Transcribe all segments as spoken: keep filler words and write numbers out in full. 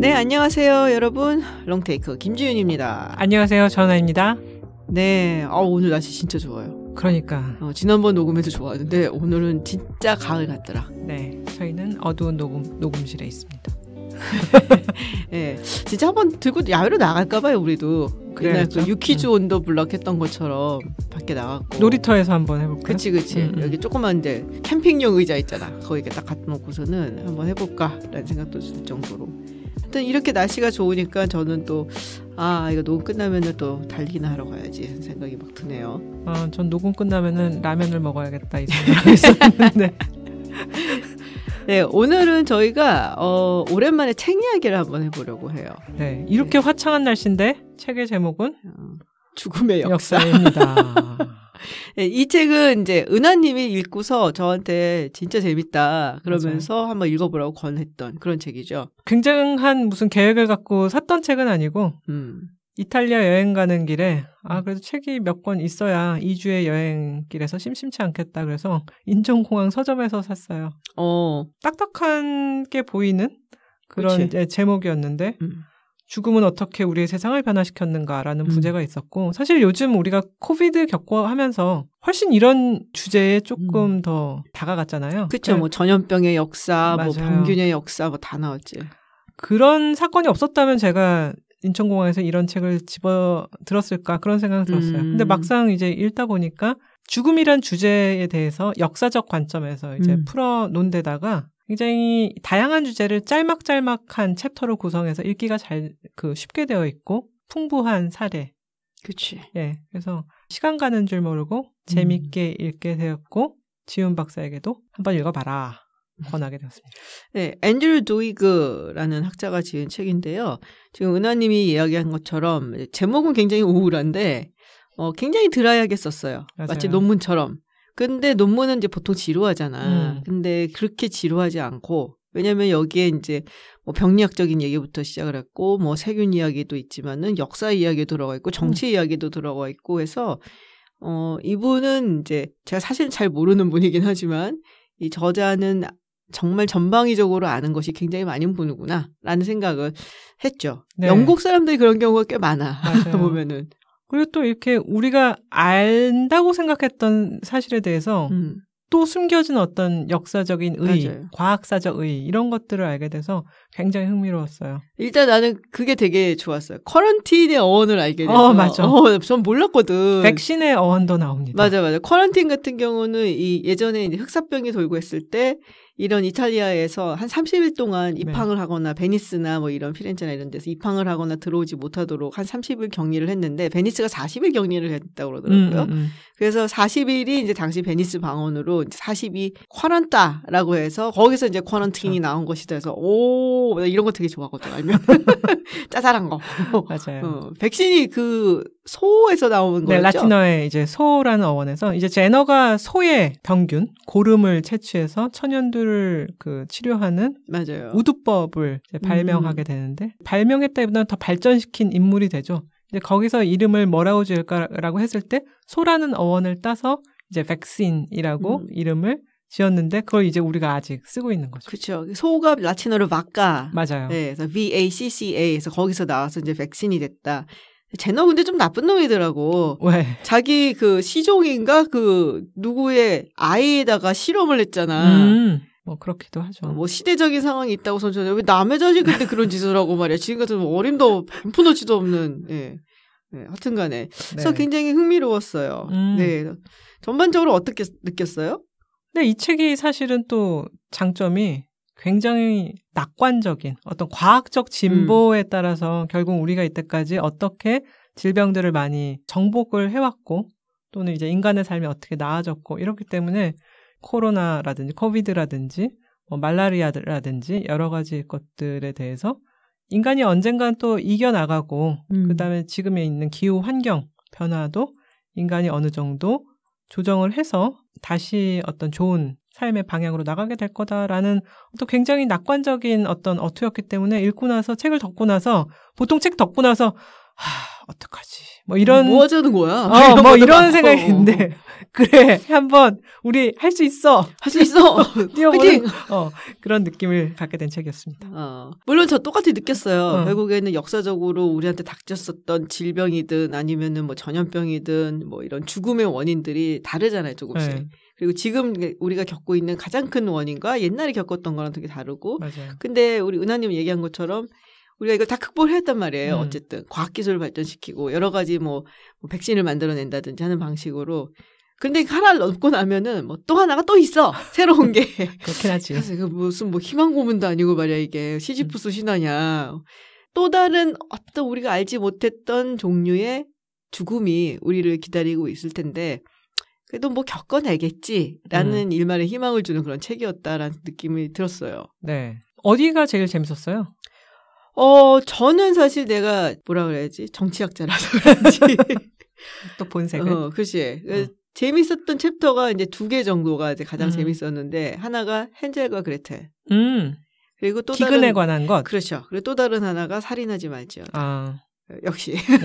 네, 안녕하세요 여러분, 롱테이크 김지윤입니다. 안녕하세요, 전하입니다. 네, 아, 오늘 날씨 진짜 좋아요. 그러니까 어, 지난번 녹음에도 좋았는데 오늘은 진짜 가을 같더라. 네, 저희는 어두운 녹음, 녹음실에 있습니다. 네, 진짜 한번 들고 야외로 나갈까봐요. 우리도 그날 또 유키즈 온 더 블럭 했던 것처럼 밖에 나갔고 놀이터에서 한번 해볼까요? 그치 그치. 음, 음. 여기 조그만 이제 캠핑용 의자 있잖아, 거기에 딱 갖다 놓고서는 한번 해볼까 라는 생각도 들 정도로. 하여튼 이렇게 날씨가 좋으니까 저는 또 아, 이거 녹음 끝나면은 또 달리기나 하러 가야지 하는 생각이 막 드네요. 아, 전 녹음 끝나면은 라면을 먹어야겠다 이 생각이 있었는데. 네, 오늘은 저희가 어, 오랜만에 책 이야기를 한번 해보려고 해요. 네, 이렇게 네. 화창한 날씨인데 책의 제목은 어, 죽음의 역사. 역사입니다. 네, 이 책은 이제 은하님이 읽고서 저한테 진짜 재밌다 그러면서 맞아요. 한번 읽어보라고 권했던 그런 책이죠. 굉장한 무슨 계획을 갖고 샀던 책은 아니고 음. 이탈리아 여행 가는 길에 아 그래도 책이 몇 권 있어야 이 주의 여행길에서 심심치 않겠다 그래서 인천공항 서점에서 샀어요. 어. 딱딱한 게 보이는 그런 제, 제목이었는데 음. 죽음은 어떻게 우리의 세상을 변화시켰는가라는 음. 부제가 있었고 사실 요즘 우리가 코비드 겪고 하면서 훨씬 이런 주제에 조금 음. 더 다가갔잖아요. 그렇죠. 뭐 전염병의 역사, 맞아요. 뭐 병균의 역사 뭐 다 나왔지. 그런 사건이 없었다면 제가 인천공항에서 이런 책을 집어 들었을까 그런 생각이 들었어요. 음. 근데 막상 이제 읽다 보니까 죽음이란 주제에 대해서 역사적 관점에서 이제 음. 풀어놓은 데다가 굉장히 다양한 주제를 짤막짤막한 챕터로 구성해서 읽기가 잘 그 쉽게 되어 있고 풍부한 사례. 그치. 예. 그래서 시간 가는 줄 모르고 음. 재밌게 읽게 되었고 지훈 박사에게도 한번 읽어봐라 권하게 되었습니다. 네, 앤드류 도이그라는 학자가 지은 책인데요. 지금 은하님이 이야기한 것처럼 제목은 굉장히 우울한데 어, 굉장히 드라이하게 썼어요. 맞아요. 마치 논문처럼. 근데 논문은 이제 보통 지루하잖아. 음. 근데 그렇게 지루하지 않고 왜냐하면 여기에 이제 뭐 병리학적인 얘기부터 시작을 했고 뭐 세균 이야기도 있지만은 역사 이야기도 들어가 있고 정치 음. 이야기도 들어가 있고 해서 어, 이분은 이제 제가 사실 잘 모르는 분이긴 하지만 이 저자는 정말 전방위적으로 아는 것이 굉장히 많은 분이구나 라는 생각을 했죠. 네. 영국 사람들이 그런 경우가 꽤 많아. 보면은. 그리고 또 이렇게 우리가 안다고 생각했던 사실에 대해서 음. 또 숨겨진 어떤 역사적인 의, 맞아요. 과학사적 의 이런 것들을 알게 돼서 굉장히 흥미로웠어요. 일단 나는 그게 되게 좋았어요. 쿼런틴의 어원을 알게 돼서. 어, 맞아. 어, 전 몰랐거든. 백신의 어원도 나옵니다. 맞아, 맞아. 쿼런틴 같은 경우는 이 예전에 이제 흑사병이 돌고 했을 때 이런 이탈리아에서 한 삼십 일 동안 입항을 네. 하거나 베니스나 뭐 이런 피렌체나 이런 데서 입항을 하거나 들어오지 못하도록 한 삼십 일 격리를 했는데 베니스가 사십 일 격리를 했다고 그러더라고요. 음, 음. 그래서 사십 일이 이제 당시 베니스 방언으로 사십이 쿼런타라고 해서 거기서 이제 쿼런팅이 그렇죠. 나온 것이다 해서 오, 이런 거 되게 좋아하거든, 알면. 짜잘한 거. 맞아요. 어, 백신이 그 소에서 나오는 네, 거였죠? 라틴어의 이제 소라는 어원에서 이제 제너가 소의 병균, 고름을 채취해서 천연두를 그 치료하는 맞아요. 우두법을 이제 발명하게 음. 되는데 발명했다기보다는 더 발전시킨 인물이 되죠. 이제 거기서 이름을 뭐라고 지을까라고 했을 때 소라는 어원을 따서 이제 백신이라고 음. 이름을 지었는데 그걸 이제 우리가 아직 쓰고 있는 거죠. 그렇죠. 소가 라틴어로 vacca. 맞아요. 네, 그래서 브이에이씨씨에이 에서 거기서 나와서 이제 백신이 됐다. 제너 근데 좀 나쁜 놈이더라고. 왜? 자기 그 시종인가 그 누구의 아이에다가 실험을 했잖아. 음. 뭐 그렇기도 하죠. 뭐 시대적인 상황이 있다고 선전해. 왜 남의 자식한테 그런 짓을 하고 말이야. 지금 같은 어림도 반푼어치도 없는. 예. 네, 하여튼간에. 네. 그래서 굉장히 흥미로웠어요. 음. 네. 전반적으로 어떻게 느꼈어요? 네, 이 책이 사실은 또 장점이 굉장히 낙관적인 어떤 과학적 진보에 음. 따라서 결국 우리가 이때까지 어떻게 질병들을 많이 정복을 해왔고 또는 이제 인간의 삶이 어떻게 나아졌고 이렇기 때문에 코로나라든지 코비드라든지 뭐 말라리아라든지 여러 가지 것들에 대해서 인간이 언젠간 또 이겨나가고 음. 그다음에 지금에 있는 기후 환경 변화도 인간이 어느 정도 조정을 해서 다시 어떤 좋은 삶의 방향으로 나가게 될 거다라는 또 굉장히 낙관적인 어떤 어투였기 때문에 읽고 나서 책을 덮고 나서 보통 책 덮고 나서 하, 어떡하지? 뭐 이런 뭐 하자는 거야? 어, 뭐 이런 생각인데 그래, 한번 우리 할 수 있어. 할 수 있어. 뛰어보는 어, 그런 느낌을 갖게 된 책이었습니다. 어, 물론 저 똑같이 느꼈어요. 어. 결국에는 역사적으로 우리한테 닥쳤었던 질병이든 아니면은 뭐 전염병이든 뭐 이런 죽음의 원인들이 다르잖아요, 조금씩. 네. 그리고 지금 우리가 겪고 있는 가장 큰 원인과 옛날에 겪었던 거랑 되게 다르고. 맞아요. 근데 우리 은하님 얘기한 것처럼 우리가 이걸 다 극복을 했단 말이에요. 음. 어쨌든 과학기술을 발전시키고 여러 가지 뭐, 뭐 백신을 만들어낸다든지 하는 방식으로. 근데 하나를 넘고 나면은 뭐 또 하나가 또 있어. 새로운 게. 그렇긴 하지. 그래서 이거 무슨 뭐 희망 고문도 아니고 말이야, 이게 시지프스 신화냐. 또 다른 어떤 우리가 알지 못했던 종류의 죽음이 우리를 기다리고 있을 텐데 그래도 뭐 겪어내겠지라는 음. 일말의 희망을 주는 그런 책이었다라는 느낌이 들었어요. 네. 어디가 제일 재밌었어요? 어, 저는 사실 내가 뭐라 그래야지? 정치학자라서 그런지. 또 본색을. 어, 그렇지. 어. 재밌었던 챕터가 이제 두 개 정도가 이제 가장 음. 재밌었는데 하나가 헨젤과 그레텔. 음. 그리고 또 기근에 다른, 관한 것. 그렇죠. 그리고 또 다른 하나가 살인하지 말지어다. 아. 역시. 네.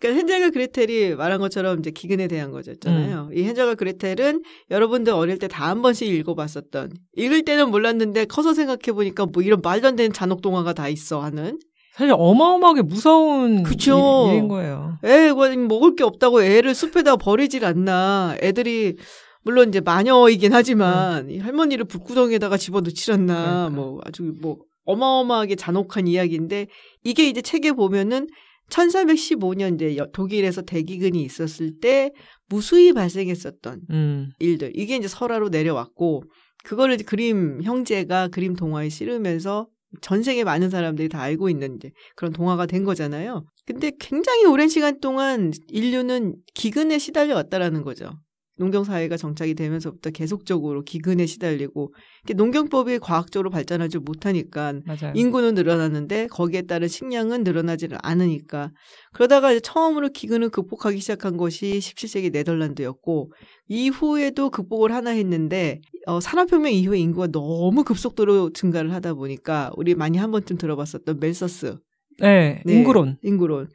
그러니까 헨젤과 그레텔이 말한 것처럼 이제 기근에 대한 거였잖아요. 음. 이 헨젤과 그레텔은 여러분들 어릴 때 다 한 번씩 읽어봤었던, 읽을 때는 몰랐는데 커서 생각해보니까 뭐 이런 말도 안 되는 잔혹 동화가 다 있어 하는. 사실 어마어마하게 무서운 그쵸? 일인 거예요. 애 먹을 게 없다고 애를 숲에다 버리질 않나. 애들이 물론 이제 마녀이긴 하지만 음. 할머니를 붓구덩이에다가 집어넣질 않나. 그러니까. 뭐 아주 뭐 어마어마하게 잔혹한 이야기인데 이게 이제 책에 보면은 천사백십오 년 이제 독일에서 대기근이 있었을 때 무수히 발생했었던 음. 일들. 이게 이제 설화로 내려왔고 그거를 그림 형제가 그림 동화에 실으면서 전 세계 많은 사람들이 다 알고 있는 이제 그런 동화가 된 거잖아요. 근데 굉장히 오랜 시간 동안 인류는 기근에 시달려 왔다라는 거죠. 농경 사회가 정착이 되면서부터 계속적으로 기근에 시달리고 농경법이 과학적으로 발전하지 못하니까 맞아요. 인구는 늘어났는데 거기에 따른 식량은 늘어나지 않으니까 그러다가 이제 처음으로 기근을 극복하기 시작한 것이 십칠 세기 네덜란드였고 이후에도 극복을 하나 했는데 어, 산업혁명 이후에 인구가 너무 급속도로 증가를 하다 보니까 우리 많이 한 번쯤 들어봤었던 멜서스 네, 네, 인구론 인구론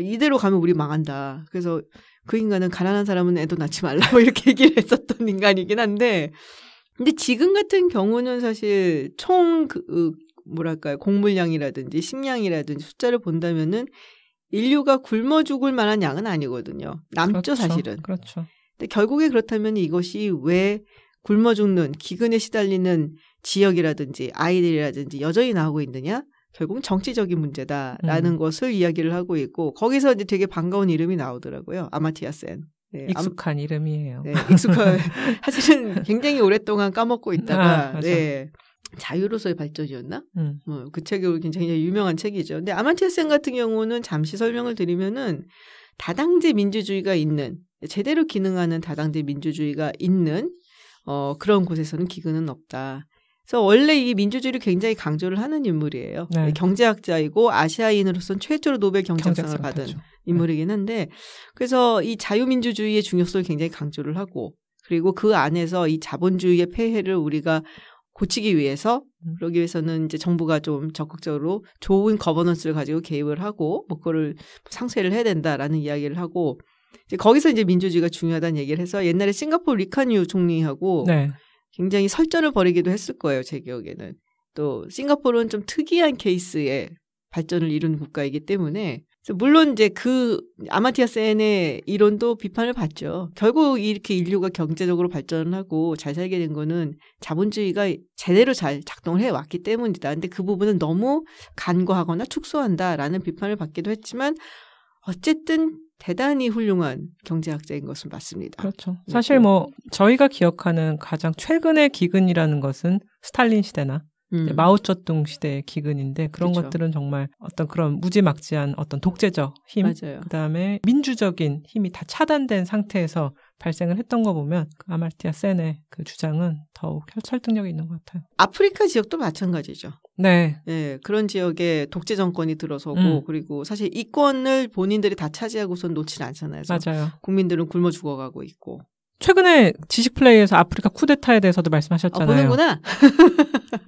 이대로 가면 우리 망한다. 그래서 그 인간은 가난한 사람은 애도 낳지 말라고 이렇게 얘기를 했었던 인간이긴 한데 근데 지금 같은 경우는 사실 총 그 뭐랄까요 곡물량이라든지 식량이라든지 숫자를 본다면은 인류가 굶어 죽을 만한 양은 아니거든요. 남죠 그렇죠, 사실은. 그렇죠. 근데 결국에 그렇다면 이것이 왜 굶어 죽는 기근에 시달리는 지역이라든지 아이들이라든지 여전히 나오고 있느냐? 결국은 정치적인 문제다라는 음. 것을 이야기를 하고 있고 거기서 이제 되게 반가운 이름이 나오더라고요. 아마티아 센. 네, 익숙한 암, 이름이에요. 네, 익숙한. 사실은 굉장히 오랫동안 까먹고 있다가 아, 네, 자유로서의 발전이었나? 음. 어, 그 책이 굉장히 유명한 책이죠. 근데 아마티아 센 같은 경우는 잠시 설명을 드리면은 다당제 민주주의가 있는 제대로 기능하는 다당제 민주주의가 있는 어, 그런 곳에서는 기근은 없다. 그래서 원래 이 민주주의를 굉장히 강조를 하는 인물이에요. 네. 경제학자이고 아시아인으로서는 최초로 노벨 경제학상을 받은 하죠. 인물이긴 한데 그래서 이 자유민주주의의 중요성을 굉장히 강조를 하고 그리고 그 안에서 이 자본주의의 폐해를 우리가 고치기 위해서 그러기 위해서는 이제 정부가 좀 적극적으로 좋은 거버넌스를 가지고 개입을 하고 뭐 그거를 상쇄를 해야 된다라는 이야기를 하고 이제 거기서 이제 민주주의가 중요하다는 얘기를 해서 옛날에 싱가포르 리칸유 총리하고 네. 굉장히 설전을 벌이기도 했을 거예요. 제 기억에는. 또 싱가포르는 좀 특이한 케이스의 발전을 이룬 국가이기 때문에 물론 이제 그 아마티아 센의 이론도 비판을 받죠. 결국 이렇게 인류가 경제적으로 발전을 하고 잘 살게 된 거는 자본주의가 제대로 잘 작동을 해왔기 때문이다. 근데 그 부분은 너무 간과하거나 축소한다라는 비판을 받기도 했지만 어쨌든 대단히 훌륭한 경제학자인 것은 맞습니다. 그렇죠. 사실 뭐 저희가 기억하는 가장 최근의 기근이라는 것은 스탈린 시대나 음. 마오쩌둥 시대의 기근인데 그런 그렇죠. 것들은 정말 어떤 그런 무지막지한 어떤 독재적 힘, 맞아요. 그다음에 민주적인 힘이 다 차단된 상태에서 발생을 했던 거 보면 아마티아 센의 그 주장은 더욱 설득력이 있는 것 같아요. 아프리카 지역도 마찬가지죠. 네. 네, 그런 지역에 독재 정권이 들어서고 음. 그리고 사실 이권을 본인들이 다 차지하고선 놓지 않잖아요. 맞아요. 국민들은 굶어 죽어가고 있고. 최근에 지식플레이에서 아프리카 쿠데타에 대해서도 말씀하셨잖아요. 어, 보는구나.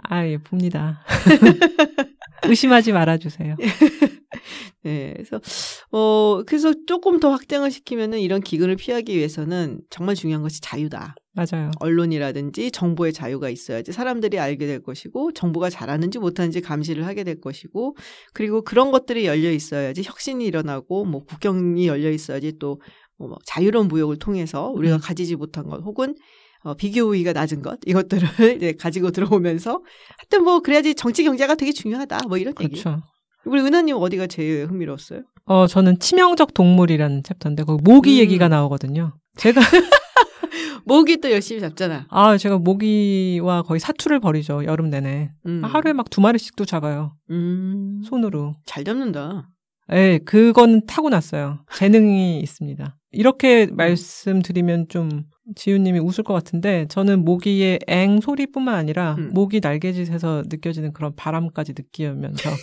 아, 예, 봅니다. 의심하지 말아주세요. 예, 그래서, 어, 그래서 조금 더 확장을 시키면은 이런 기근을 피하기 위해서는 정말 중요한 것이 자유다. 맞아요. 언론이라든지 정보의 자유가 있어야지 사람들이 알게 될 것이고, 정보가 잘하는지 못하는지 감시를 하게 될 것이고, 그리고 그런 것들이 열려 있어야지 혁신이 일어나고, 뭐 국경이 열려 있어야지 또 뭐 자유로운 무역을 통해서 우리가 음. 가지지 못한 것 혹은 어, 비교 우위가 낮은 것, 이것들을 이제 가지고 들어오면서, 하여튼 뭐, 그래야지 정치 경제가 되게 중요하다, 뭐 이런 얘기. 그렇죠. 우리 은하님 어디가 제일 흥미로웠어요? 어, 저는 치명적 동물이라는 챕터인데, 거기 모기 음. 얘기가 나오거든요. 제가. 모기 또 열심히 잡잖아. 아, 제가 모기와 거의 사투를 벌이죠, 여름 내내. 음. 하루에 막 두 마리씩도 잡아요. 음. 손으로. 잘 잡는다. 예, 그건 타고났어요. 재능이 있습니다. 이렇게 말씀드리면 좀 지우님이 웃을 것 같은데 저는 모기의 앵 소리뿐만 아니라 음. 모기 날개짓에서 느껴지는 그런 바람까지 느끼면서 야,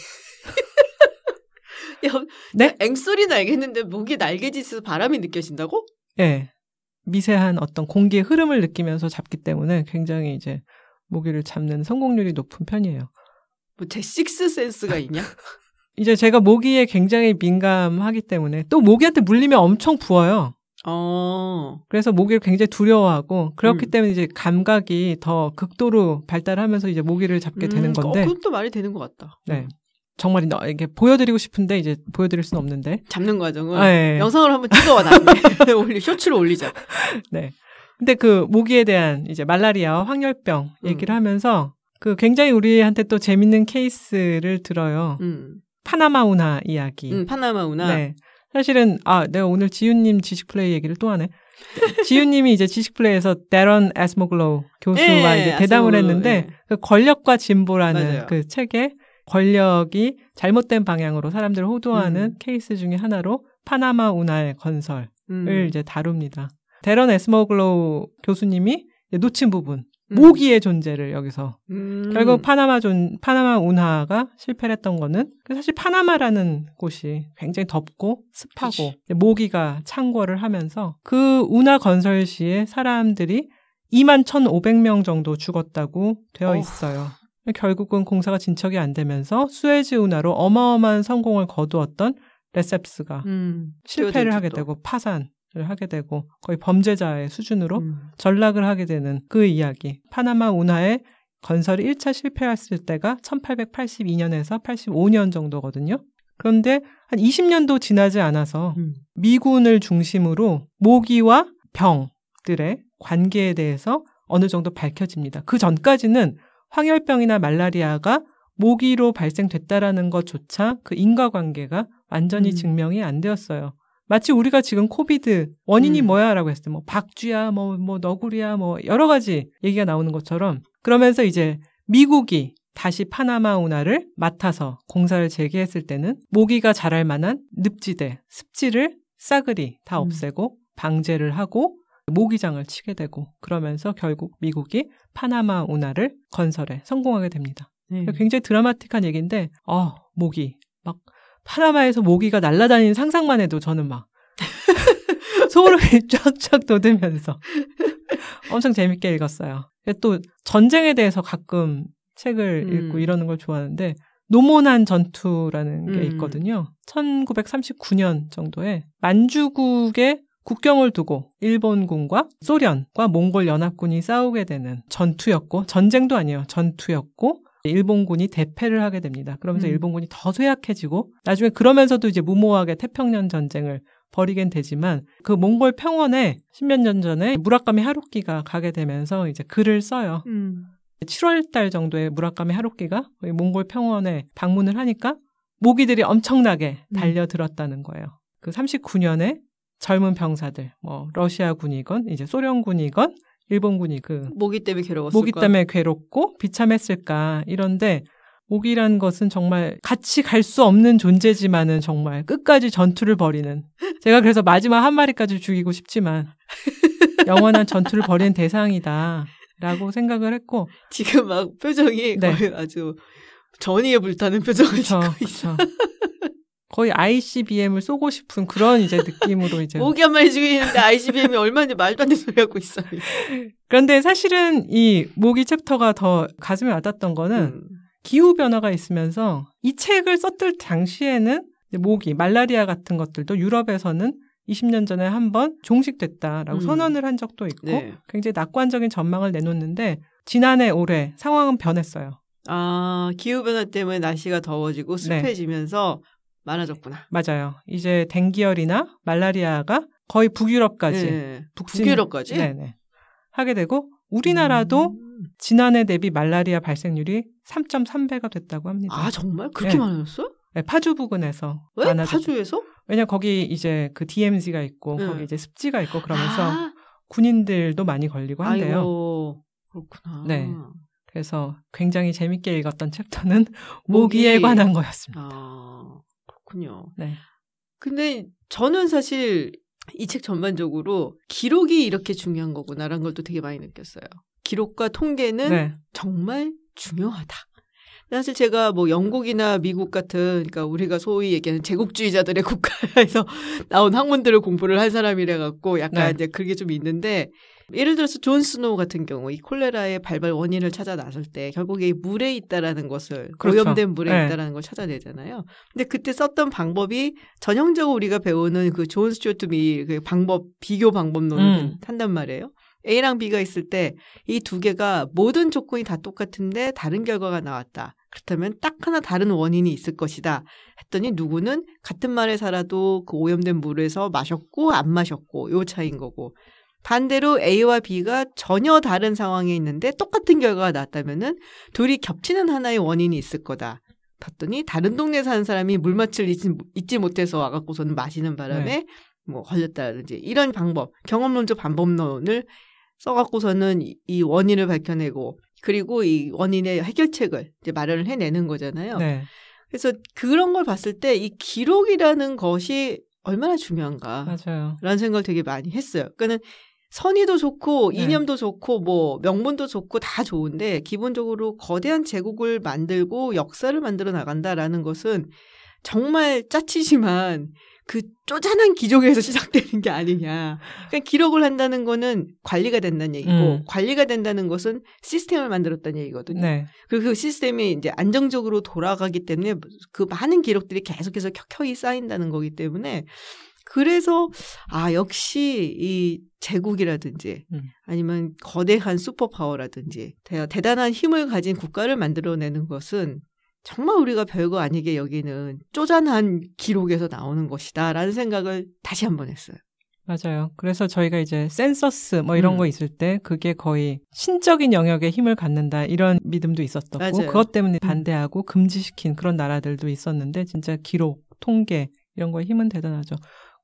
네? 앵 소리는 알겠는데 모기 날개짓에서 바람이 느껴진다고? 예, 네. 미세한 어떤 공기의 흐름을 느끼면서 잡기 때문에 굉장히 이제 모기를 잡는 성공률이 높은 편이에요. 뭐 제 식스 센스가 있냐? 이제 제가 모기에 굉장히 민감하기 때문에 또 모기한테 물리면 엄청 부어요. 어. 그래서 모기를 굉장히 두려워하고 그렇기 음. 때문에 이제 감각이 더 극도로 발달하면서 이제 모기를 잡게 음. 되는 건데. 어, 그것도 말이 되는 것 같다. 네. 정말 이게 보여드리고 싶은데 이제 보여드릴 수는 없는데. 잡는 과정을 아, 네. 영상을 한번 찍어와 나중에 올리 쇼츠로 올리자. 네. 근데 그 모기에 대한 이제 말라리아와 황열병 얘기를 음. 하면서 그 굉장히 우리한테 또 재밌는 케이스를 들어요. 음. 파나마 운하 이야기. 음, 파나마 운하. 네. 사실은 아, 내가 오늘 지윤님 지식플레이 얘기를 또 하네. 지윤님이 이제 지식플레이에서 Daron Acemoglu 교수와 예, 이제 대담을 아스모글로, 했는데 예. 그 권력과 진보라는 맞아요. 그 책에 권력이 잘못된 방향으로 사람들을 호도하는 음. 케이스 중에 하나로 파나마 운하의 건설을 음. 이제 다룹니다. Daron Acemoglu 교수님이 놓친 부분. 모기의 존재를 여기서 음. 결국 파나마 존 파나마 운하가 실패를 했던 거는 사실 파나마라는 곳이 굉장히 덥고 습하고 그치. 모기가 창궐을 하면서 그 운하 건설 시에 사람들이 이만 천오백 명 정도 죽었다고 되어 있어요. 어후. 결국은 공사가 진척이 안 되면서 수에즈 운하로 어마어마한 성공을 거두었던 레셉스가 음. 실패를 하게 되고 파산. 를 하게 되고 거의 범죄자의 수준으로 음. 전락을 하게 되는 그 이야기. 파나마 운하의 건설이 일 차 실패했을 때가 천팔백팔십이 년에서 팔십오 년 정도거든요. 그런데 한 이십 년도 지나지 않아서 음. 미군을 중심으로 모기와 병들의 관계에 대해서 어느 정도 밝혀집니다. 그 전까지는 황열병이나 말라리아가 모기로 발생됐다라는 것조차 그 인과관계가 완전히 음. 증명이 안 되었어요. 마치 우리가 지금 코비드 원인이 음. 뭐야 라고 했을 때 뭐 박쥐야 뭐 뭐 너구리야 뭐 여러 가지 얘기가 나오는 것처럼 그러면서 이제 미국이 다시 파나마 운하를 맡아서 공사를 재개했을 때는 모기가 자랄 만한 늪지대, 습지를 싸그리 다 없애고 음. 방제를 하고 모기장을 치게 되고 그러면서 결국 미국이 파나마 운하를 건설에 성공하게 됩니다. 음. 굉장히 드라마틱한 얘기인데 어, 모기 막 파나마에서 모기가 날아다니는 상상만 해도 저는 막 소름이 쫙쫙 돋으면서 엄청 재밌게 읽었어요. 또 전쟁에 대해서 가끔 책을 음. 읽고 이러는 걸 좋아하는데 노모난 전투라는 게 있거든요. 음. 천구백삼십구 년 정도에 만주국의 국경을 두고 일본군과 소련과 몽골 연합군이 싸우게 되는 전투였고 전쟁도 아니에요. 전투였고 일본군이 대패를 하게 됩니다. 그러면서 음. 일본군이 더 쇠약해지고 나중에 그러면서도 이제 무모하게 태평양 전쟁을 벌이긴 되지만 그 몽골 평원에 십몇 년 전에 무라카미 하루키가 가게 되면서 이제 글을 써요. 음. 칠월 달 정도에 무라카미 하루키가 몽골 평원에 방문을 하니까 모기들이 엄청나게 달려들었다는 거예요. 그 삼십구 년에 젊은 병사들, 뭐 러시아군이건 이제 소련군이건 일본군이 그 모기 때문에 괴로웠을까? 모기 때문에 괴롭고 비참했을까? 이런데 모기란 것은 정말 같이 갈 수 없는 존재지만은 정말 끝까지 전투를 벌이는 제가 그래서 마지막 한 마리까지 죽이고 싶지만 영원한 전투를 벌이는 대상이다라고 생각을 했고 지금 막 표정이 네. 거의 아주 전의에 불타는 표정을 짓고 있어. 거의 아이씨비엠을 쏘고 싶은 그런 이제 느낌으로 이제. 모기 한 마리 죽이는데 아이씨비엠이 얼마나 말도 안 되는 소리 갖고 있어요. 그런데 사실은 이 모기 챕터가 더 가슴에 와닿았던 거는 음. 기후변화가 있으면서 이 책을 썼을 당시에는 모기, 말라리아 같은 것들도 유럽에서는 이십 년 전에 한번 종식됐다라고 음. 선언을 한 적도 있고 네. 굉장히 낙관적인 전망을 내놓는데 지난해 올해 상황은 변했어요. 아, 기후변화 때문에 날씨가 더워지고 습해지면서 네. 많아졌구나. 맞아요. 이제 댕기열이나 말라리아가 거의 북유럽까지. 네. 북진, 북유럽까지? 네네. 하게 되고 우리나라도 음. 지난해 대비 말라리아 발생률이 삼 점 삼 배가 됐다고 합니다. 아, 정말? 그렇게 네. 많아졌어? 네, 파주 부근에서. 왜? 많아졌... 파주에서? 왜냐면 거기 이제 그 디엠지가 있고 네. 거기 이제 습지가 있고 그러면서 아~ 군인들도 많이 걸리고 한대요. 아이고, 그렇구나. 네. 그래서 굉장히 재밌게 읽었던 챕터는 모기. 모기에 관한 거였습니다. 아, 그렇군요. 네. 근데 저는 사실 이 책 전반적으로 기록이 이렇게 중요한 거구나라는 걸 또 되게 많이 느꼈어요. 기록과 통계는 네. 정말 중요하다. 사실 제가 뭐 영국이나 미국 같은, 그러니까 우리가 소위 얘기하는 제국주의자들의 국가에서 나온 학문들을 공부를 한 사람이라 갖고 약간 네. 이제 그게 좀 있는데, 예를 들어서 존 스노우 같은 경우 이 콜레라의 발발 원인을 찾아 나설 때 결국에 물에 있다라는 것을 그렇죠. 오염된 물에 네. 있다라는 걸 찾아내잖아요. 근데 그때 썼던 방법이 전형적으로 우리가 배우는 그 존 스튜어트 밀 그 방법 비교 방법론을 음. 한단 말이에요. A랑 B가 있을 때 이 두 개가 모든 조건이 다 똑같은데 다른 결과가 나왔다. 그렇다면 딱 하나 다른 원인이 있을 것이다. 했더니 누구는 같은 말에 살아도 그 오염된 물에서 마셨고 안 마셨고 요 차이인 거고, 반대로 A와 B가 전혀 다른 상황에 있는데 똑같은 결과가 나왔다면은 둘이 겹치는 하나의 원인이 있을 거다. 봤더니 다른 동네에 사는 사람이 물맛을 잊지, 잊지 못해서 와갖고서는 마시는 바람에 네. 뭐 걸렸다든지 이런 방법, 경험론적 방법론을 써갖고서는 이 원인을 밝혀내고 그리고 이 원인의 해결책을 이제 마련을 해내는 거잖아요. 네. 그래서 그런 걸 봤을 때 이 기록이라는 것이 얼마나 중요한가 맞아요. 라는 생각을 되게 많이 했어요. 그러니까는 선의도 좋고 이념도 네. 좋고 뭐 명분도 좋고 다 좋은데 기본적으로 거대한 제국을 만들고 역사를 만들어 나간다라는 것은 정말 짜치지만 그 쪼잔한 기록에서 시작되는 게 아니냐. 그러니까 기록을 한다는 거는 관리가 된다는 얘기고 음. 관리가 된다는 것은 시스템을 만들었다는 얘기거든요. 네. 그리고 그 시스템이 이제 안정적으로 돌아가기 때문에 그 많은 기록들이 계속해서 켜켜이 쌓인다는 거기 때문에, 그래서 아 역시 이 제국이라든지 음. 아니면 거대한 슈퍼파워라든지 대단한 힘을 가진 국가를 만들어내는 것은 정말 우리가 별거 아니게 여기는 쪼잔한 기록에서 나오는 것이다 라는 생각을 다시 한번 했어요. 맞아요. 그래서 저희가 이제 센서스 뭐 이런 음. 거 있을 때 그게 거의 신적인 영역에 힘을 갖는다 이런 믿음도 있었고 그것 때문에 반대하고 금지시킨 그런 나라들도 있었는데 진짜 기록, 통계 이런 거에 힘은 대단하죠.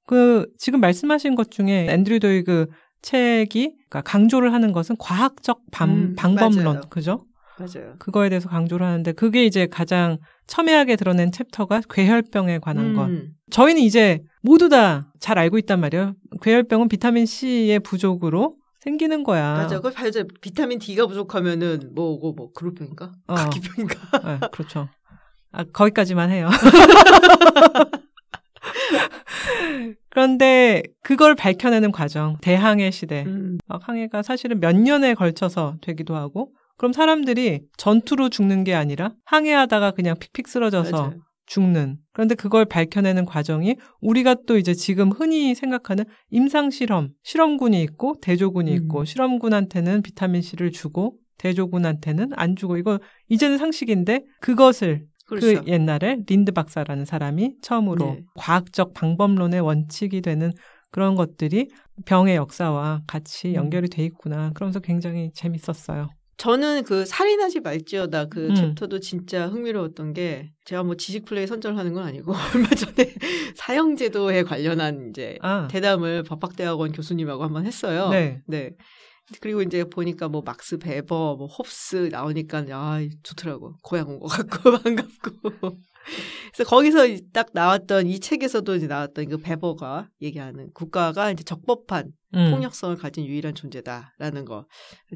그 지금 말씀하신 것 중에 앤드류 도이그 책이 그러니까 강조를 하는 것은 과학적 방, 음, 방법론. 맞아요. 그죠? 맞아요. 그거에 대해서 강조를 하는데 그게 이제 가장 첨예하게 드러낸 챕터가 괴혈병에 관한 것. 음. 저희는 이제 모두 다 잘 알고 있단 말이에요. 괴혈병은 비타민C의 부족으로 생기는 거야. 맞아. 그걸 봐야죠. 비타민D가 부족하면은 뭐고 뭐 그룹병인가? 어. 각기병인가? 네, 그렇죠. 아, 거기까지만 해요. 그런데 그걸 밝혀내는 과정, 대항해 시대. 음. 항해가 사실은 몇 년에 걸쳐서 되기도 하고, 그럼 사람들이 전투로 죽는 게 아니라 항해하다가 그냥 픽픽 쓰러져서 맞아요. 죽는. 그런데 그걸 밝혀내는 과정이 우리가 또 이제 지금 흔히 생각하는 임상실험, 실험군이 있고 대조군이 음. 있고 실험군한테는 비타민C를 주고 대조군한테는 안 주고, 이거 이제는 상식인데 그것을 그렇죠. 그 옛날에 린드 박사라는 사람이 처음으로 네. 과학적 방법론의 원칙이 되는 그런 것들이 병의 역사와 같이 연결이 돼 있구나. 그러면서 굉장히 재밌었어요. 저는 그 살인하지 말지어다 그 음. 챕터도 진짜 흥미로웠던 게, 제가 뭐 지식플레이 선전하는 건 아니고 얼마 전에 사형제도에 관련한 이제 아. 대담을 법학대학원 교수님하고 한번 했어요. 네. 네. 그리고 이제 보니까 뭐 막스 베버, 뭐 홉스 나오니까 아 좋더라고. 고향 온 것 같고 반갑고. 그래서 거기서 딱 나왔던 이 책에서도 이제 나왔던 그 베버가 얘기하는 국가가 이제 적법한 음. 폭력성을 가진 유일한 존재다라는 거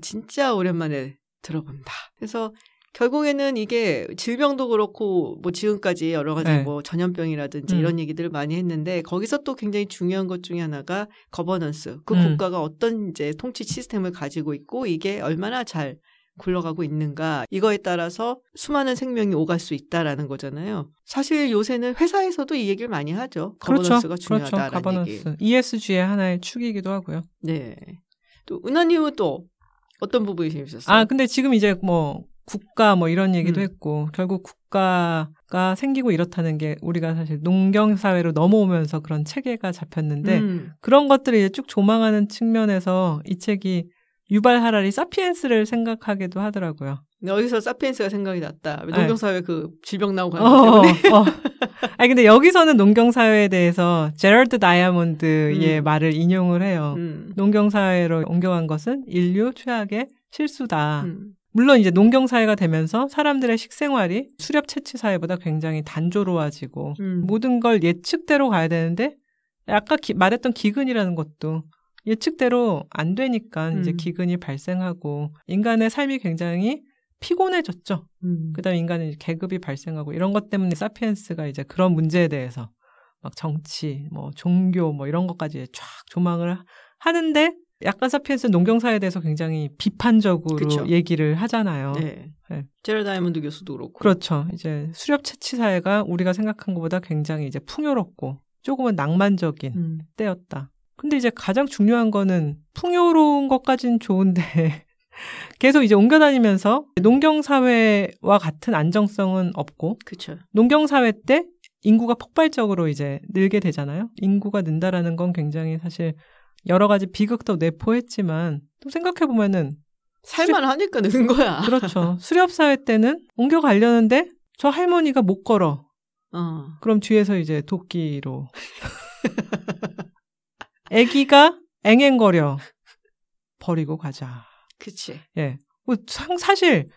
진짜 오랜만에 들어본다. 그래서 결국에는 이게 질병도 그렇고 뭐 지금까지 여러 가지 네. 뭐 전염병이라든지 음. 이런 얘기들을 많이 했는데 거기서 또 굉장히 중요한 것 중에 하나가 거버넌스. 그 음. 국가가 어떤 이제 통치 시스템을 가지고 있고 이게 얼마나 잘 굴러가고 있는가, 이거에 따라서 수많은 생명이 오갈 수 있다라는 거잖아요. 사실 요새는 회사에서도 이 얘기를 많이 하죠. 거버넌스가 그렇죠. 중요하다라는 그렇죠. 거버넌스. 얘기. 이에스지의 하나의 축이기도 하고요. 네. 또 은하님은 또 어떤 부분이 재밌었어요? 아, 근데 지금 이제 뭐 국가 뭐 이런 얘기도 음. 했고, 결국 국가가 생기고 이렇다는 게 우리가 사실 농경사회로 넘어오면서 그런 체계가 잡혔는데 음. 그런 것들을 이제 쭉 조망하는 측면에서 이 책이 유발 하라리 사피엔스를 생각하기도 하더라고요. 여기서 사피엔스가 생각이 났다. 농경사회 그 질병 나오고 가는 거 때문에. 어, 어. 아니 근데 여기서는 농경사회에 대해서 제럴드 다이아몬드의 음. 말을 인용을 해요. 음. 농경사회로 옮겨간 것은 인류 최악의 실수다. 음. 물론 이제 농경사회가 되면서 사람들의 식생활이 수렵 채취 사회보다 굉장히 단조로워지고 음. 모든 걸 예측대로 가야 되는데, 아까 기, 말했던 기근이라는 것도 예측대로 안 되니까 음. 이제 기근이 발생하고 인간의 삶이 굉장히 피곤해졌죠. 음. 그다음에 인간의 계급이 발생하고 이런 것 때문에 사피엔스가 이제 그런 문제에 대해서 막 정치, 뭐 종교, 뭐 이런 것까지 쫙 조망을 하는데, 약간 사피엔스는 농경사회에 대해서 굉장히 비판적으로 그쵸. 얘기를 하잖아요. 네. 네. 제럴 다이아몬드 교수도 그렇고. 그렇죠. 이제 수렵 채취 사회가 우리가 생각한 것보다 굉장히 이제 풍요롭고 조금은 낭만적인 음. 때였다. 근데 이제 가장 중요한 거는 풍요로운 것까지는 좋은데 계속 이제 옮겨다니면서 농경사회와 같은 안정성은 없고 그쵸. 농경사회 때 인구가 폭발적으로 이제 늘게 되잖아요. 인구가 는다라는 건 굉장히 사실 여러 가지 비극도 내포했지만 또 생각해보면은 살만 수렵... 하니까 느는 거야. 그렇죠. 수렵사회 때는 옮겨가려는데 저 할머니가 못 걸어. 어. 그럼 뒤에서 이제 도끼로... 아기가 앵앵거려. 버리고 가자. 그치. 예. 뭐, 사실,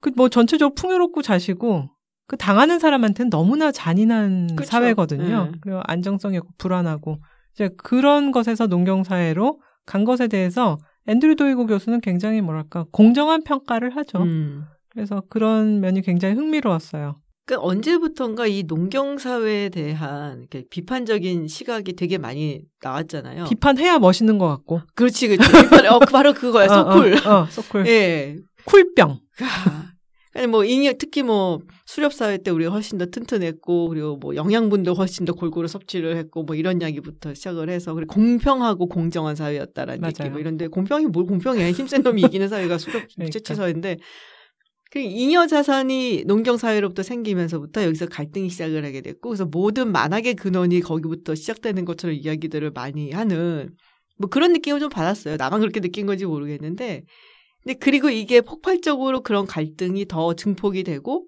그, 뭐, 전체적으로 풍요롭고 자시고, 그, 당하는 사람한테는 너무나 잔인한 그쵸? 사회거든요. 네. 그리고 안정성이 없고, 불안하고, 이제 그런 것에서 농경사회로 간 것에 대해서 앤드류 도이고 교수는 굉장히 뭐랄까, 공정한 평가를 하죠. 음. 그래서 그런 면이 굉장히 흥미로웠어요. 그러니까 언제부턴가 이 농경사회에 대한 비판적인 시각이 되게 많이 나왔잖아요. 비판해야 멋있는 것 같고. 그렇지, 그렇지. 비판, 어, 바로 그거야. 소쿨. 어, 어, 어, 소쿨. 예. 쿨병. 아니, 뭐, 인이, 특히 뭐, 수렵사회 때 우리가 훨씬 더 튼튼했고, 그리고 뭐, 영양분도 훨씬 더 골고루 섭취를 했고, 뭐, 이런 이야기부터 시작을 해서, 그리고 공평하고 공정한 사회였다라는 맞아요. 얘기, 뭐, 이런데, 공평이 뭘 공평이야. 힘센 놈이 이기는 사회가 수렵 채취사회인데, 그 잉여 자산이 농경 사회로부터 생기면서부터 여기서 갈등이 시작을 하게 됐고, 그래서 모든 만악의 근원이 거기부터 시작되는 것처럼 이야기들을 많이 하는 뭐 그런 느낌을 좀 받았어요. 나만 그렇게 느낀 건지 모르겠는데, 근데 그리고 이게 폭발적으로 그런 갈등이 더 증폭이 되고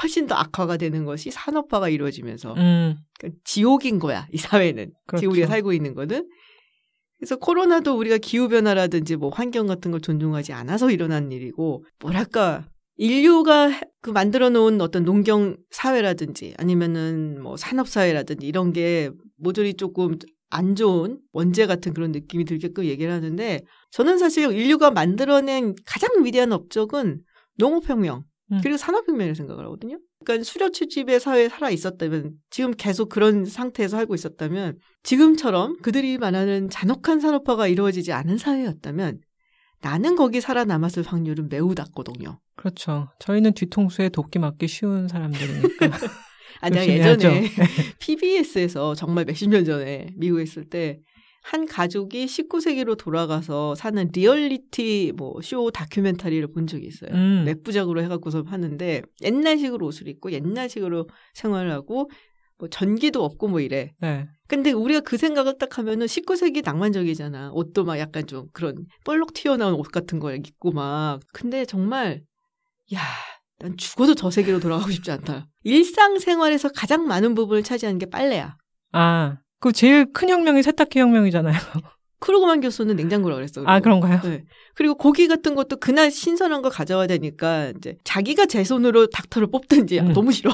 훨씬 더 악화가 되는 것이 산업화가 이루어지면서 음. 그러니까 지옥인 거야 이 사회는. 그렇죠. 지금 우리가 살고 있는 거는. 그래서 코로나도 우리가 기후 변화라든지 뭐 환경 같은 걸 존중하지 않아서 일어난 일이고, 뭐랄까. 인류가 그 만들어 놓은 어떤 농경 사회라든지 아니면은 뭐 산업 사회라든지 이런 게 모조리 조금 안 좋은 원죄 같은 그런 느낌이 들게끔 얘기를 하는데, 저는 사실 인류가 만들어낸 가장 위대한 업적은 농업혁명 음. 그리고 산업혁명이라고 생각을 하거든요. 그러니까 수렵 채집의 사회에 살아 있었다면, 지금 계속 그런 상태에서 살고 있었다면, 지금처럼 그들이 말하는 잔혹한 산업화가 이루어지지 않은 사회였다면 나는 거기 살아남았을 확률은 매우 낮거든요. 그렇죠. 저희는 뒤통수에 도끼 맞기 쉬운 사람들이니까. 아니, 내가 예전에 피비에스에서 정말 몇십 년 전에 미국에 있을 때 한 가족이 십구 세기로 돌아가서 사는 리얼리티 뭐 쇼 다큐멘터리를 본 적이 있어요. 음. 맥부작으로 해갖고서 하는데 옛날식으로 옷을 입고 옛날식으로 생활을 하고 뭐 전기도 없고 뭐 이래. 네. 근데 우리가 그 생각을 딱 하면은 십구 세기 낭만적이잖아. 옷도 막 약간 좀 그런 볼록 튀어나온 옷 같은 걸 입고 막. 근데 정말 야, 난 죽어도 저 세계로 돌아가고 싶지 않다. 일상생활에서 가장 많은 부분을 차지하는 게 빨래야. 아, 그 제일 큰 혁명이 세탁기 혁명이잖아요. 크루그만 교수는 냉장고라고 그랬어. 그리고. 아, 그런가요? 네. 그리고 고기 같은 것도 그날 신선한 거 가져와야 되니까, 이제, 자기가 제 손으로 닥터를 뽑든지, 음. 아, 너무 싫어.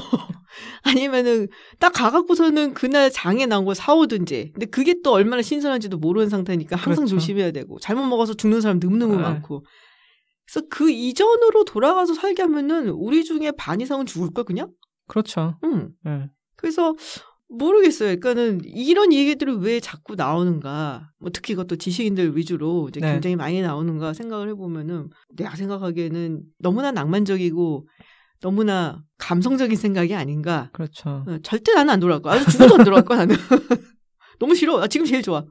아니면은, 딱 가갖고서는 그날 장에 나온 걸 사오든지. 근데 그게 또 얼마나 신선한지도 모르는 상태니까 항상 그렇죠. 조심해야 되고, 잘못 먹어서 죽는 사람 너무너무 아. 많고. 그래서 그 이전으로 돌아가서 살게 하면은, 우리 중에 반 이상은 죽을 걸, 그냥? 그렇죠. 응. 네. 그래서, 모르겠어요. 그러니까는 이런 얘기들을 왜 자꾸 나오는가, 뭐 특히 이것도 지식인들 위주로 이제 네. 굉장히 많이 나오는가 생각을 해보면은 내가 생각하기에는 너무나 낭만적이고 너무나 감성적인 생각이 아닌가. 그렇죠. 어, 절대 나는 안 돌아갈 거야. 아주 죽어도 안 돌아갈 거야, 나는. 너무 싫어. 나 지금 제일 좋아.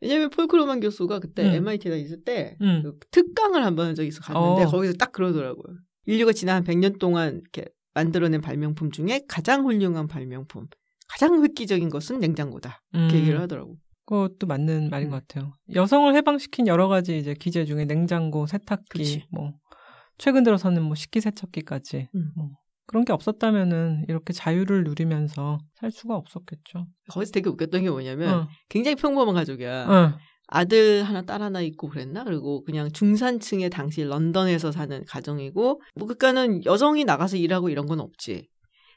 왜냐면 폴 크루만 교수가 그때 음. 엠아이티에 있을 때 음. 그 특강을 한번 한 적이 있어 갔는데 어. 거기서 딱 그러더라고요. 인류가 지난 한 백 년 동안 이렇게 만들어낸 발명품 중에 가장 훌륭한 발명품, 가장 획기적인 것은 냉장고다. 이렇게 음. 얘기를 하더라고. 그것도 맞는 말인 음. 것 같아요. 여성을 해방시킨 여러 가지 이제 기재 중에 냉장고, 세탁기, 그치. 뭐 최근 들어서는 뭐 식기세척기까지 음. 뭐 그런 게 없었다면은 이렇게 자유를 누리면서 살 수가 없었겠죠. 거기서 되게 웃겼던 게 뭐냐면 어. 굉장히 평범한 가족이야. 어. 아들 하나 딸 하나 있고 그랬나? 그리고 그냥 중산층의 당시 런던에서 사는 가정이고 뭐 그러니까는 여성이 나가서 일하고 이런 건 없지.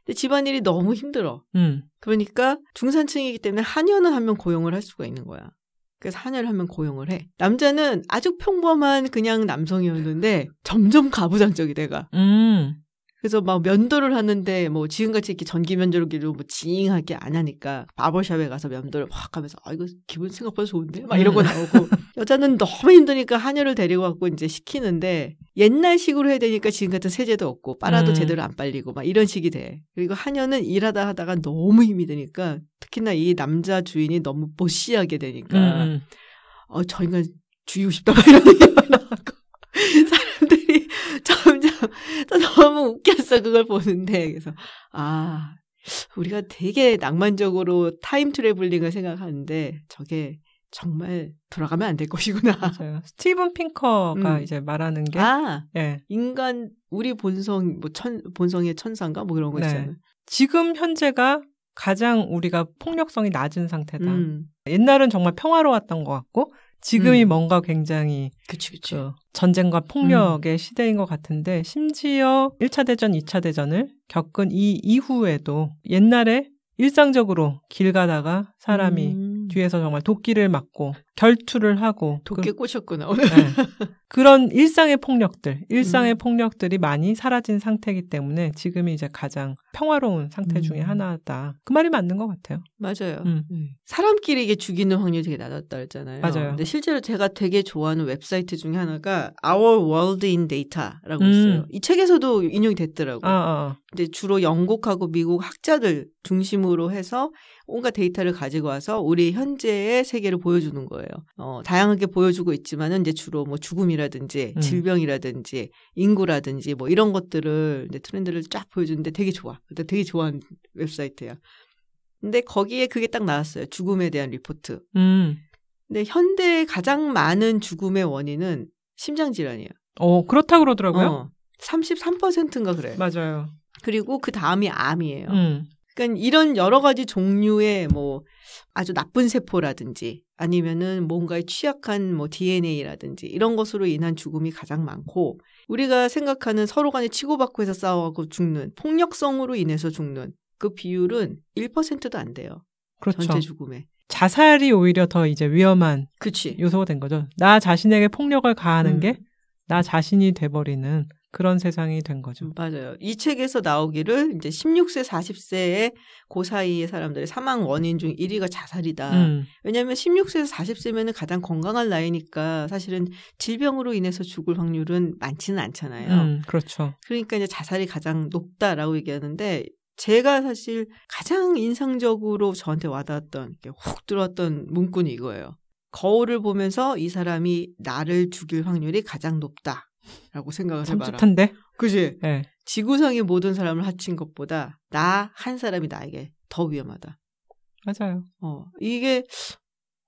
근데 집안일이 너무 힘들어. 음. 그러니까 중산층이기 때문에 한여는 한 명 고용을 할 수가 있는 거야. 그래서 한여를 한 명 고용을 해. 남자는 아주 평범한 그냥 남성이었는데 점점 가부장적이 돼가. 음. 그래서 막 면도를 하는데 뭐 지금같이 이렇게 전기 면도기로 뭐 징하게 안 하니까 바버샵에 가서 면도를 확 하면서 아 이거 기분 생각보다 좋은데 막 이런 거 나오고 여자는 너무 힘드니까 한여를 데리고 갖고 이제 시키는데 옛날식으로 해야 되니까 지금 같은 세제도 없고 빨아도 음. 제대로 안 빨리고 막 이런 식이 돼. 그리고 한여는 일하다 하다가 너무 힘이 드니까 특히나 이 남자 주인이 너무 보시하게 되니까 음. 어 저 인간 죽이고 싶다 막 이런 얘기가 나왔고 사람들이 점점 너무 웃겼어 그걸 보는데. 그래서 아 우리가 되게 낭만적으로 타임 트래블링을 생각하는데 저게 정말 돌아가면 안 될 것이구나. 맞아요. 스티븐 핑커가 음. 이제 말하는 게 아, 예. 인간 우리 본성 뭐 천, 본성의 천사인가 뭐 그런 거 네. 있잖아요. 지금 현재가 가장 우리가 폭력성이 낮은 상태다. 음. 옛날은 정말 평화로웠던 것 같고 지금이 음. 뭔가 굉장히 그치, 그치. 그 전쟁과 폭력의 음. 시대인 것 같은데 심지어 일 차 대전, 이 차 대전을 겪은 이 이후에도 옛날에 일상적으로 길 가다가 사람이 음. 뒤에서 정말 도끼를 맞고 결투를 하고 도끼 그, 꽂혔구나 오늘. 네. 그런 일상의 폭력들, 일상의 음. 폭력들이 많이 사라진 상태이기 때문에 지금이 이제 가장 평화로운 상태 음. 중에 하나다. 그 말이 맞는 것 같아요. 맞아요. 음. 음. 사람끼리 이게 죽이는 확률이 되게 낮았다 했잖아요. 맞아요. 근데 실제로 제가 되게 좋아하는 웹사이트 중에 하나가 Our World in Data라고 음. 있어요. 이 책에서도 인용이 됐더라고요. 아, 아. 근데 주로 영국하고 미국 학자들 중심으로 해서 온갖 데이터를 가지고 와서 우리 현재의 세계를 보여주는 거예요. 어, 다양하게 보여주고 있지만은 이제 주로 뭐 죽음이라든지 음. 질병이라든지 인구라든지 뭐 이런 것들을 이제 트렌드를 쫙 보여주는데 되게 좋아. 그때 되게 좋아하는 웹사이트야. 근데 거기에 그게 딱 나왔어요. 죽음에 대한 리포트. 음. 근데 현대에 가장 많은 죽음의 원인은 심장 질환이에요. 어, 그렇다 그러더라고요. 어, 삼십삼 퍼센트인가 그래. 맞아요. 그리고 그 다음이 암이에요. 음. 그러니까 이런 여러 가지 종류의 뭐 아주 나쁜 세포라든지 아니면은 뭔가에 취약한 뭐 디엔에이라든지 이런 것으로 인한 죽음이 가장 많고 우리가 생각하는 서로 간에 치고받고 해서 싸워가고 죽는 폭력성으로 인해서 죽는 그 비율은 일 퍼센트도 안 돼요. 그렇죠. 전체 죽음에. 자살이 오히려 더 이제 위험한 그치. 요소가 된 거죠. 나 자신에게 폭력을 가하는 음. 게 나 자신이 돼버리는 그런 세상이 된 거죠. 맞아요. 이 책에서 나오기를 이제 십육 세, 사십 세의 그 사이의 사람들의 사망 원인 중 일 위가 자살이다. 음. 왜냐하면 십육 세에서 사십 세면 가장 건강한 나이니까 사실은 질병으로 인해서 죽을 확률은 많지는 않잖아요. 음, 그렇죠. 그러니까 이제 자살이 가장 높다라고 얘기하는데 제가 사실 가장 인상적으로 저한테 와닿았던 이렇게 훅 들어왔던 문구는 이거예요. 거울을 보면서 이 사람이 나를 죽일 확률이 가장 높다. 라고 생각을 해봐라. 삼십탄데? 그치? 네. 지구상의 모든 사람을 합친 것보다 나 한 사람이 나에게 더 위험하다. 맞아요. 어, 이게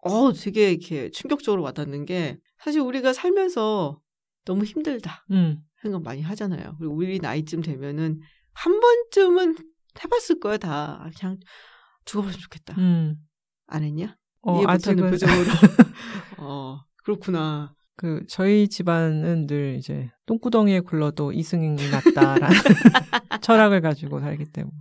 어 되게 이렇게 충격적으로 와닿는 게 사실 우리가 살면서 너무 힘들다 음. 생각 많이 하잖아요. 그리고 우리 나이쯤 되면은 한 번쯤은 해봤을 거야 다. 그냥 죽어버리면 좋겠다. 음. 안 했냐? 어, 이해 못하는 표정으로. 어, 그렇구나. 그 저희 집안은 늘 이제 똥구덩이에 굴러도 이승이 났다라는 철학을 가지고 살기 때문에.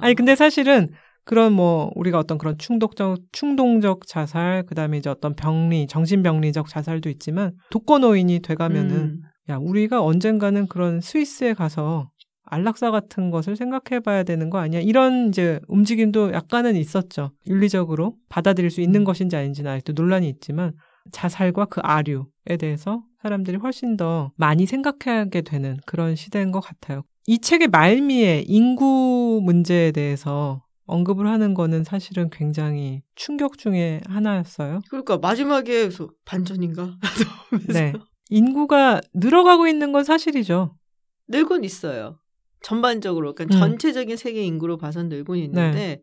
아니 근데 사실은 그런 뭐 우리가 어떤 그런 충동적 충동적 자살 그다음에 이제 어떤 병리 정신병리적 자살도 있지만 독거노인이 돼가면은 음. 야 우리가 언젠가는 그런 스위스에 가서 안락사 같은 것을 생각해 봐야 되는 거 아니야? 이런 이제 움직임도 약간은 있었죠. 윤리적으로 받아들일 수 있는 것인지 아닌지는 아직도 논란이 있지만 자살과 그 아류에 대해서 사람들이 훨씬 더 많이 생각하게 되는 그런 시대인 것 같아요. 이 책의 말미에 인구 문제에 대해서 언급을 하는 거는 사실은 굉장히 충격 중에 하나였어요. 그러니까 마지막에 반전인가? 네. 인구가 늘어가고 있는 건 사실이죠. 늘곤 있어요. 전반적으로. 그러니까 음. 전체적인 세계 인구로 봐서 늘곤 있는데 네.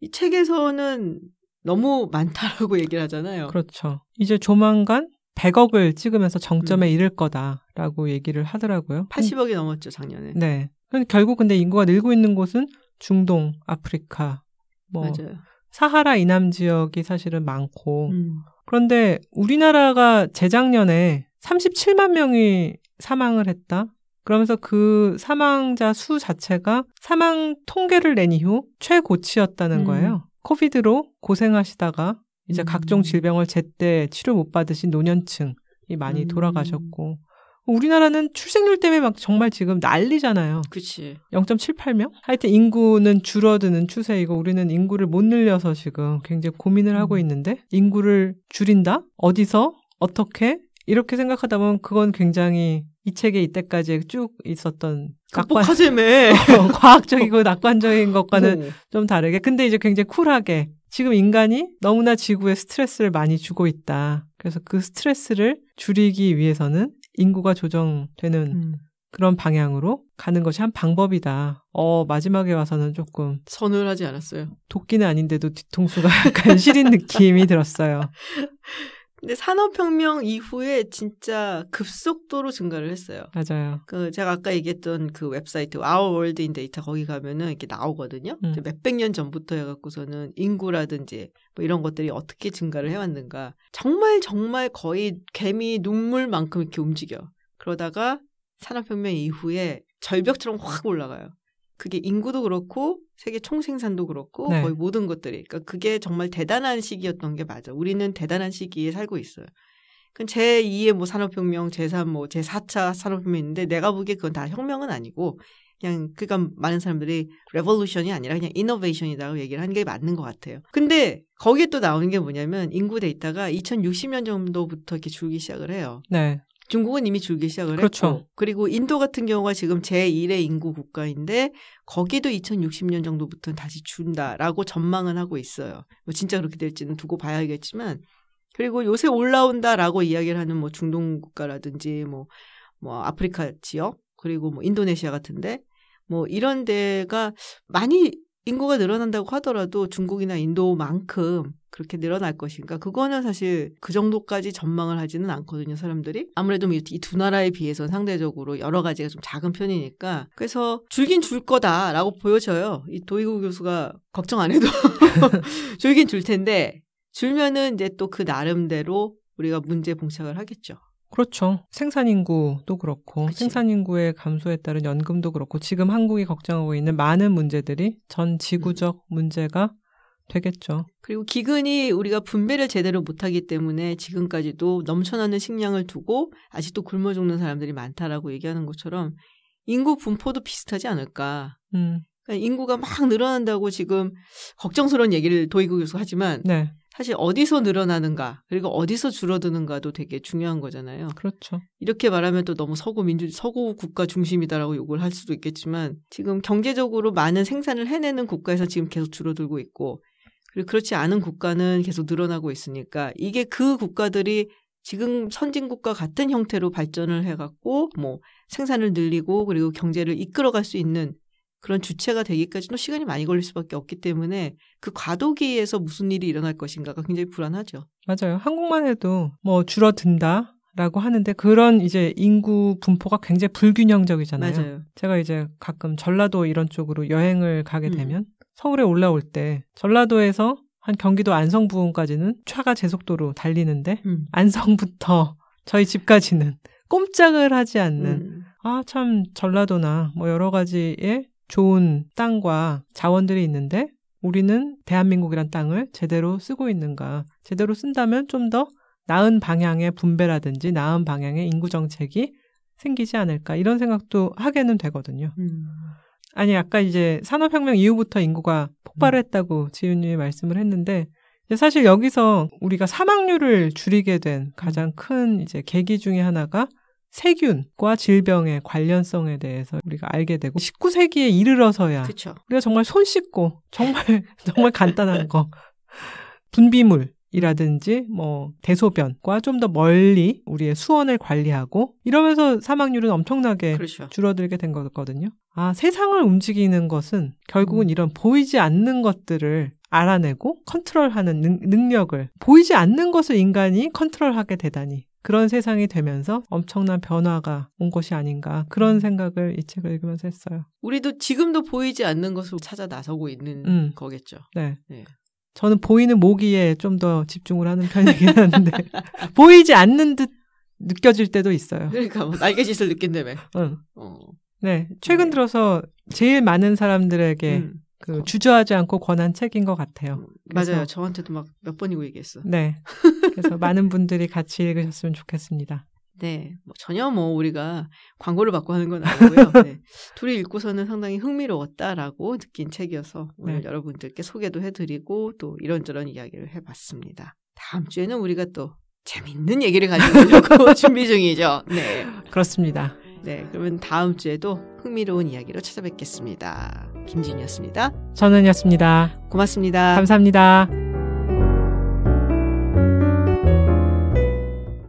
이 책에서는 너무 많다라고 얘기를 하잖아요. 그렇죠. 이제 조만간 백억을 찍으면서 정점에 음. 이를 거다라고 얘기를 하더라고요. 팔십억이 음. 넘었죠, 작년에. 네. 결국 근데 인구가 늘고 있는 곳은 중동, 아프리카, 뭐 맞아요. 사하라 이남 지역이 사실은 많고 음. 그런데 우리나라가 재작년에 삼십칠만 명이 사망을 했다. 그러면서 그 사망자 수 자체가 사망 통계를 낸 이후 최고치였다는 음. 거예요. 코비드로 고생하시다가 이제 음. 각종 질병을 제때 치료 못 받으신 노년층이 많이 음. 돌아가셨고 우리나라는 출생률 때문에 막 정말 지금 난리잖아요. 그치. 영 점 칠팔 명? 하여튼 인구는 줄어드는 추세이고 우리는 인구를 못 늘려서 지금 굉장히 고민을 음. 하고 있는데 인구를 줄인다? 어디서? 어떻게? 이렇게 생각하다 보면 그건 굉장히 이 책에 이때까지 쭉 있었던 극복하자매 낙관... 어, 과학적이고 낙관적인 것과는 음. 좀 다르게 근데 이제 굉장히 쿨하게 지금 인간이 너무나 지구에 스트레스를 많이 주고 있다. 그래서 그 스트레스를 줄이기 위해서는 인구가 조정되는 음. 그런 방향으로 가는 것이 한 방법이다. 어 마지막에 와서는 조금 서늘하지 않았어요. 도끼는 아닌데도 뒤통수가 약간 시린 느낌이 들었어요. 근데 산업혁명 이후에 진짜 급속도로 증가를 했어요. 맞아요. 그 제가 아까 얘기했던 그 웹사이트 Our World in Data 거기 가면은 이렇게 나오거든요. 음. 몇백 년 전부터 해갖고서는 인구라든지 뭐 이런 것들이 어떻게 증가를 해왔는가. 정말 정말 거의 개미 눈물만큼 이렇게 움직여. 그러다가 산업혁명 이후에 절벽처럼 확 올라가요. 그게 인구도 그렇고 세계 총생산도 그렇고 네. 거의 모든 것들이. 그러니까 그게 정말 대단한 시기였던 게 맞아. 우리는 대단한 시기에 살고 있어요. 그러니까 제이의 뭐 산업혁명, 제삼, 뭐 제사차 산업혁명인데 내가 보기에 그건 다 혁명은 아니고 그냥 그러니까 많은 사람들이 레볼루션이 아니라 그냥 이노베이션이라고 얘기를 하는 게 맞는 것 같아요. 근데 거기에 또 나오는 게 뭐냐면 인구 데이터가 이천육십 년 정도부터 이렇게 줄기 시작을 해요. 네. 중국은 이미 줄기 시작을 그렇죠. 했고 그리고 인도 같은 경우가 지금 제일의 인구 국가인데 거기도 이천육십 년 정도부터는 다시 준다라고 전망은 하고 있어요. 뭐 진짜 그렇게 될지는 두고 봐야겠지만 그리고 요새 올라온다라고 이야기를 하는 뭐 중동 국가라든지 뭐, 뭐 아프리카 지역 그리고 뭐 인도네시아 같은데 뭐 이런 데가 많이 인구가 늘어난다고 하더라도 중국이나 인도만큼 그렇게 늘어날 것인가? 그거는 사실 그 정도까지 전망을 하지는 않거든요, 사람들이. 아무래도 이 두 나라에 비해서는 상대적으로 여러 가지가 좀 작은 편이니까. 그래서 줄긴 줄 거다라고 보여져요. 이 도이구 교수가 걱정 안 해도 줄긴 줄 텐데 줄면은 이제 또 그 나름대로 우리가 문제에 봉착을 하겠죠. 그렇죠. 생산인구도 그렇고 그치. 생산인구의 감소에 따른 연금도 그렇고 지금 한국이 걱정하고 있는 많은 문제들이 전 지구적 음. 문제가 되겠죠. 그리고 기근이 우리가 분배를 제대로 못하기 때문에 지금까지도 넘쳐나는 식량을 두고 아직도 굶어 죽는 사람들이 많다라고 얘기하는 것처럼 인구 분포도 비슷하지 않을까. 음. 그러니까 인구가 막 늘어난다고 지금 걱정스러운 얘기를 도이구 교수가 하지만 네. 사실 어디서 늘어나는가 그리고 어디서 줄어드는가도 되게 중요한 거잖아요. 그렇죠. 이렇게 말하면 또 너무 서구 민주 서구 국가 중심이다라고 욕을 할 수도 있겠지만 지금 경제적으로 많은 생산을 해내는 국가에서 지금 계속 줄어들고 있고 그리고 그렇지 않은 국가는 계속 늘어나고 있으니까 이게 그 국가들이 지금 선진국과 같은 형태로 발전을 해갖고 뭐 생산을 늘리고 그리고 경제를 이끌어갈 수 있는 그런 주체가 되기까지는 시간이 많이 걸릴 수밖에 없기 때문에 그 과도기에서 무슨 일이 일어날 것인가가 굉장히 불안하죠. 맞아요. 한국만 해도 뭐 줄어든다. 라고 하는데 그런 이제 인구 분포가 굉장히 불균형적이잖아요. 맞아요. 제가 이제 가끔 전라도 이런 쪽으로 여행을 가게 되면 음. 서울에 올라올 때 전라도에서 한 경기도 안성 부근까지는 차가 제속도로 달리는데 음. 안성부터 저희 집까지는 꼼짝을 하지 않는 음. 아, 참 전라도나 뭐 여러 가지의 좋은 땅과 자원들이 있는데 우리는 대한민국이란 땅을 제대로 쓰고 있는가. 제대로 쓴다면 좀 더 나은 방향의 분배라든지 나은 방향의 인구 정책이 생기지 않을까 이런 생각도 하게는 되거든요. 음. 아니 아까 이제 산업혁명 이후부터 인구가 폭발을 했다고 음. 지윤님이 말씀을 했는데 사실 여기서 우리가 사망률을 줄이게 된 가장 큰 이제 계기 중에 하나가 세균과 질병의 관련성에 대해서 우리가 알게 되고 십구 세기에 이르러서야 그쵸. 우리가 정말 손 씻고 정말 정말 간단한 거 분비물이라든지 뭐 대소변과 좀 더 멀리 우리의 수원을 관리하고 이러면서 사망률은 엄청나게 그렇죠. 줄어들게 된 거거든요. 아, 세상을 움직이는 것은 결국은 음. 이런 보이지 않는 것들을 알아내고 컨트롤하는 능, 능력을 보이지 않는 것을 인간이 컨트롤하게 되다니 그런 세상이 되면서 엄청난 변화가 온 것이 아닌가 그런 생각을 이 책을 읽으면서 했어요. 우리도 지금도 보이지 않는 것을 찾아 나서고 있는 음. 거겠죠. 네. 네. 저는 보이는 모기에 좀 더 집중을 하는 편이긴 한데 보이지 않는 듯 느껴질 때도 있어요. 그러니까 뭐 날개짓을 느낀다며. 응. 어. 네. 최근 네. 들어서 제일 많은 사람들에게 음. 그 주저하지 않고 권한 책인 것 같아요. 그래서, 맞아요. 저한테도 막 몇 번이고 얘기했어. 네. 그래서 많은 분들이 같이 읽으셨으면 좋겠습니다. 네. 뭐 전혀 뭐 우리가 광고를 받고 하는 건 아니고요. 네. 둘이 읽고서는 상당히 흥미로웠다라고 느낀 책이어서 오늘 네. 여러분들께 소개도 해드리고 또 이런저런 이야기를 해봤습니다. 다음 주에는 우리가 또 재밌는 얘기를 가지고 오려고 준비 중이죠. 네. 그렇습니다. 네, 그러면 다음 주에도 흥미로운 이야기로 찾아뵙겠습니다. 김진이었습니다. 전은이었습니다. 고맙습니다. 감사합니다.